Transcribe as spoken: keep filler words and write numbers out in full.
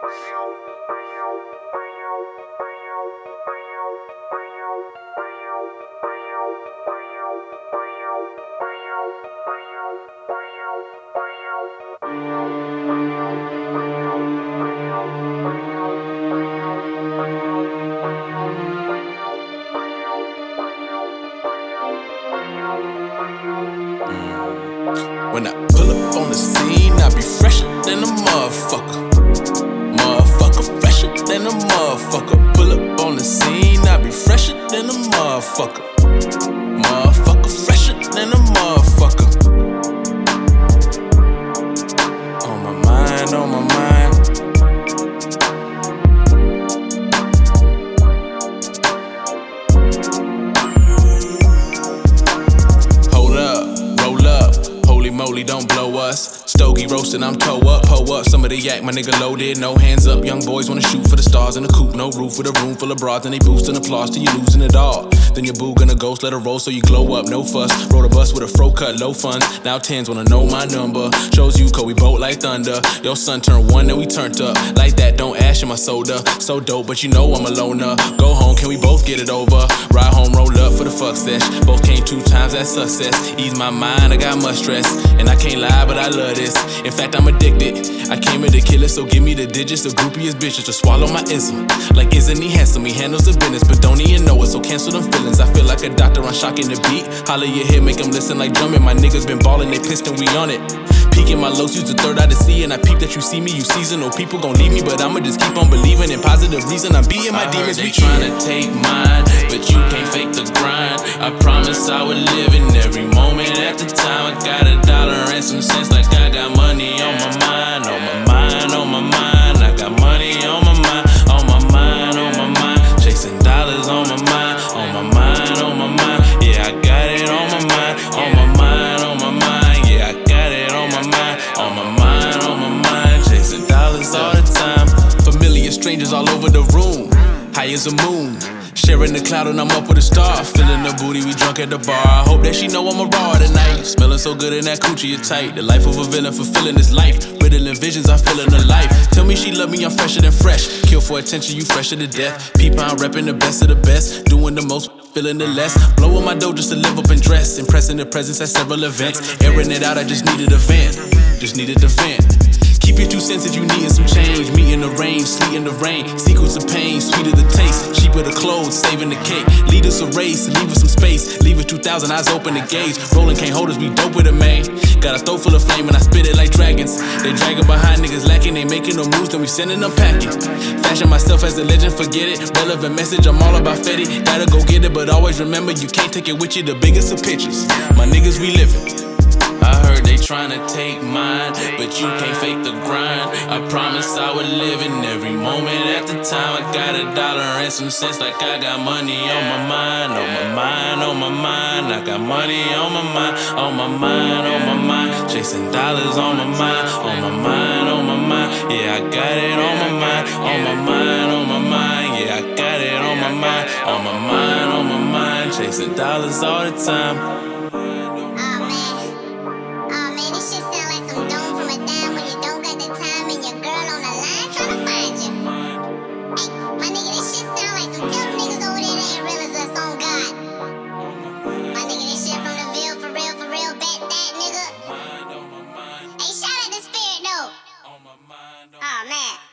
When I pull up on the scene, I be fresher than a motherfucker. Motherfucker, fresher than a motherfucker. Pull up on the scene, I be fresher than a motherfucker. Motherfucker, fresher than a motherfucker. On my mind, on my mind. Hold up, roll up, holy moly, don't blow us. Stogie roasting, I'm toe up, hoe up, some of the yak, my nigga loaded, no hands up. Young boys wanna shoot for the stars in the coupe, no roof with a room full of bras, and they boosting applause till you losing it all. Then your boo gonna ghost, let her roll so you glow up, no fuss. Rode a bus with a fro cut, low funds, now tens wanna know my number. Chose you, cause we both like thunder. Your son turned one, then we turned up. Like that, don't ash in my soda. So dope, but you know I'm a loner. Go home, can we both get it over? Ride home, roll up for the fuck sesh. Both came two times, that's success. Ease my mind, I got much stress. And I can't lie, but I love it. In fact, I'm addicted. I came here to kill it, so give me the digits. The groupie is bitches to swallow my ism. Like, isn't he handsome? He handles the business, but don't even know it, so cancel them feelings. I feel like a doctor, I'm shocking the beat. Holler your head, make them listen like drumming. My niggas been ballin', they pissed and we on it. Peeking my lows, use the third eye to see. And I peep that you see me, you seasonal. People gon' leave me, but I'ma just keep on believing in positive reason. I'm beating my I demons. Heard they tryna take mine, but you can't fake the grind. I promise I would live in every moment at the time. I got a dollar and some cents, like I got money on my mind, on my mind, on my mind. I got money on my mind, on my mind, on my mind. Chasing dollars on my mind, on my mind, on my mind. Yeah, I got it on my mind, on my mind, on my mind. Yeah, I got it on my mind, on my mind, on my mind. Chasing dollars all the time. Familiar strangers all over the room, high as a moon. Sharing the cloud and I'm up with a star. Feeling the booty, we drunk at the bar. I hope that she know I'm a raw tonight. Smelling so good in that coochie, it tight. The life of a villain, fulfilling this life. Riddling visions, I feel in her life. Tell me she love me, I'm fresher than fresh. Kill for attention, you fresher to death. People, I'm repping the best of the best. Doing the most, feeling the less. Blowing my dough just to live up and dress. Impressing the presence at several events. Airing it out, I just needed a vent. Just needed a vent. Keep your two cents if you needin' some change. Meat in the range, sleet in the rain. Secrets of pain, sweeter the taste. Cheaper the clothes, saving the cake. Lead us a race, leave us some space. Leave us two thousand, eyes open the gauge. Rollin' can't hold us, we dope with a man. Got a throat full of flame and I spit it like dragons. They dragging behind niggas lacking. They making no moves, then we sending them packing. Fashion myself as a legend, forget it. Relevant message, I'm all about fetty. Gotta go get it, but always remember you can't take it with you. The biggest of pictures. My niggas, we livin'. I heard they tryna take mine, but you can't fake the grind. I promise I would live in every moment at the time. I got a dollar and some cents, like I got money on my mind, on my mind, on my mind. I got money on my mind, on my mind, on my mind. Chasing dollars on my mind, on my mind, on my mind. Yeah, I got it on my mind, on my mind, on my mind. Yeah, I got it on my mind, on my mind, on my mind. Chasing dollars all the time. Oh, man.